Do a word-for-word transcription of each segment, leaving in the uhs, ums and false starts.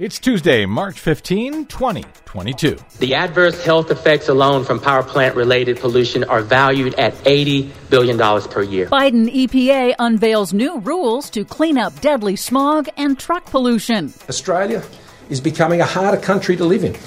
It's Tuesday, March fifteenth, twenty twenty-two. The adverse health effects alone from power plant-related pollution are valued at eighty billion dollars per year. Biden E P A unveils new rules to clean up deadly smog and truck pollution. Australia is becoming a harder country to live in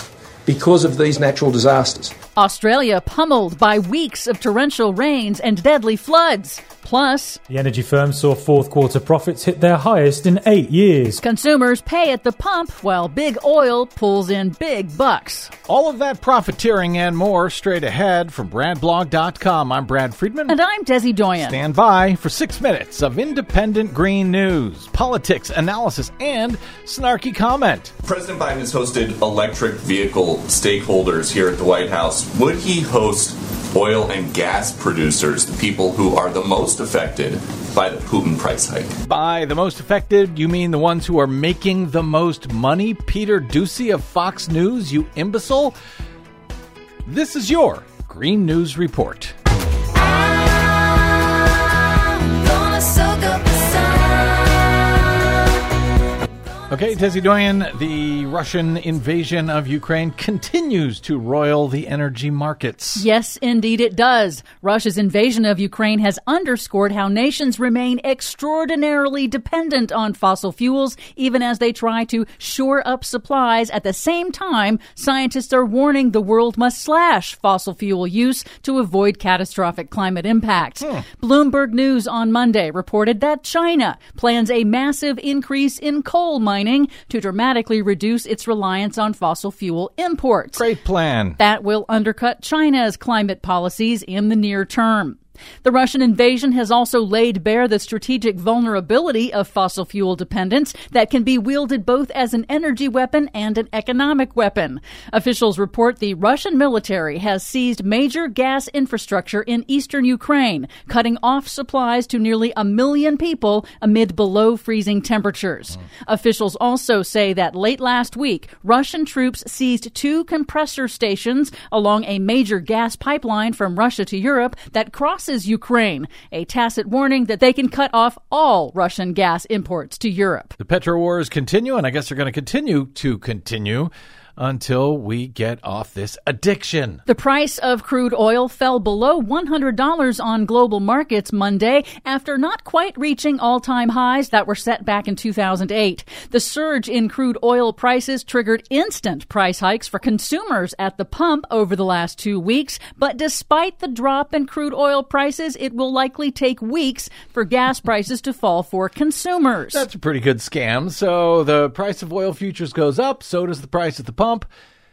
because of these natural disasters. Australia pummeled by weeks of torrential rains and deadly floods. Plus, the energy firm saw fourth quarter profits hit their highest in eight years. Consumers pay at the pump while big oil pulls in big bucks. All of that profiteering and more straight ahead from Brad Blog dot com. I'm Brad Friedman. And I'm Desi Doyen. Stand by for six minutes of independent green news, politics, analysis, and snarky comment. President Biden has hosted electric vehicle stakeholders here at the White House. Would he host oil and gas producers, the people who are the most affected by the Putin price hike? By the most affected, you mean the ones who are making the most money? Peter Ducey of Fox News, you imbecile. This is your Green News Report. Okay, Desi Doyen, the Russian invasion of Ukraine continues to roil the energy markets. Yes, indeed it does. Russia's invasion of Ukraine has underscored how nations remain extraordinarily dependent on fossil fuels, even as they try to shore up supplies. At the same time, scientists are warning the world must slash fossil fuel use to avoid catastrophic climate impact. Hmm. Bloomberg News on Monday reported that China plans a massive increase in coal mining to dramatically reduce its reliance on fossil fuel imports. Great plan. That will undercut China's climate policies in the near term. The Russian invasion has also laid bare the strategic vulnerability of fossil fuel dependence that can be wielded both as an energy weapon and an economic weapon. Officials report the Russian military has seized major gas infrastructure in eastern Ukraine, cutting off supplies to nearly a million people amid below freezing temperatures. Mm. Officials also say that late last week, Russian troops seized two compressor stations along a major gas pipeline from Russia to Europe that crossed Ukraine, a tacit warning that they can cut off all Russian gas imports to Europe. The petro wars continue, and I guess they're going to continue to continue until we get off this addiction. The price of crude oil fell below one hundred dollars on global markets Monday after not quite reaching all-time highs that were set back in two thousand eight. The surge in crude oil prices triggered instant price hikes for consumers at the pump over the last two weeks. But despite the drop in crude oil prices, it will likely take weeks for gas prices to fall for consumers. That's a pretty good scam. So the price of oil futures goes up, so does the price at the pump. Pump,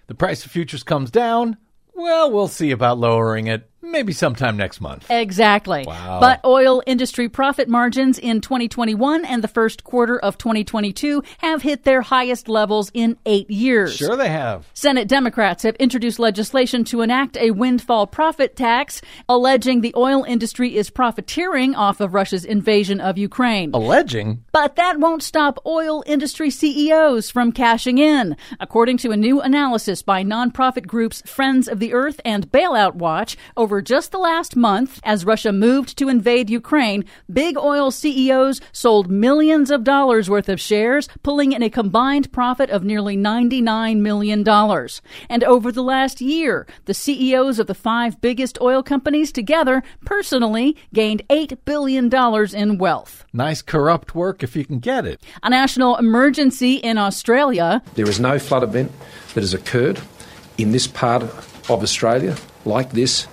the price of futures comes down. Well, we'll see about lowering it. Maybe sometime next month. Exactly. Wow. But oil industry profit margins in twenty twenty-one and the first quarter of twenty twenty-two have hit their highest levels in eight years. Sure they have. Senate Democrats have introduced legislation to enact a windfall profit tax, alleging the oil industry is profiteering off of Russia's invasion of Ukraine. Alleging? But that won't stop oil industry C E Os from cashing in. According to a new analysis by nonprofit groups Friends of the Earth and Bailout Watch, over For just the last month, as Russia moved to invade Ukraine, big oil C E Os sold millions of dollars worth of shares, pulling in a combined profit of nearly ninety-nine million dollars. And over the last year, the C E Os of the five biggest oil companies together personally gained eight billion dollars in wealth. Nice corrupt work if you can get it. A national emergency in Australia. There is no flood event that has occurred in this part of Australia like this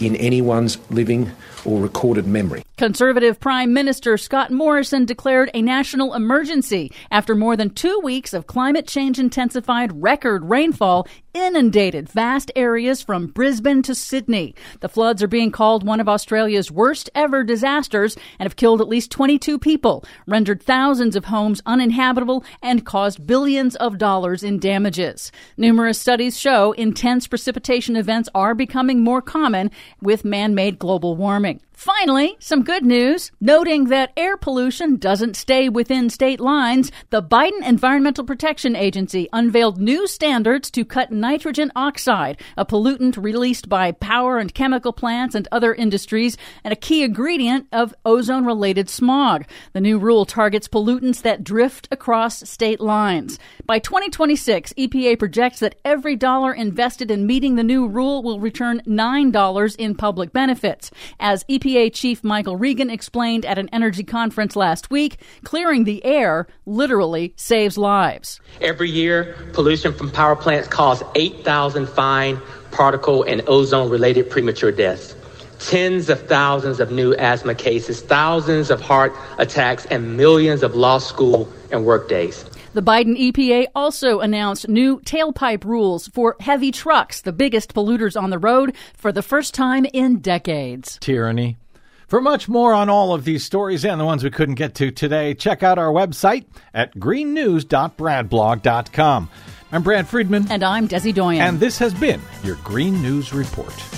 in anyone's living or recorded memory. Conservative Prime Minister Scott Morrison declared a national emergency after more than two weeks of climate change-intensified record rainfall inundated vast areas from Brisbane to Sydney. The floods are being called one of Australia's worst ever disasters and have killed at least twenty-two people, rendered thousands of homes uninhabitable, and caused billions of dollars in damages. Numerous studies show intense precipitation events are becoming more common with man-made global warming. Finally, some good news, noting that air pollution doesn't stay within state lines. The Biden Environmental Protection Agency unveiled new standards to cut nitrogen oxide, a pollutant released by power and chemical plants and other industries, and a key ingredient of ozone-related smog. The new rule targets pollutants that drift across state lines. By twenty twenty-six, E P A projects that every dollar invested in meeting the new rule will return nine dollars in public benefits. As E P A E P A Chief Michael Regan explained at an energy conference last week, clearing the air literally saves lives. Every year, pollution from power plants causes eight thousand fine, particle, and ozone-related premature deaths, tens of thousands of new asthma cases, thousands of heart attacks, and millions of lost school and work days. The Biden E P A also announced new tailpipe rules for heavy trucks, the biggest polluters on the road, for the first time in decades. Tyranny. For much more on all of these stories and the ones we couldn't get to today, check out our website at green news dot brad blog dot com. I'm Brad Friedman. And I'm Desi Doyen. And this has been your Green News Report.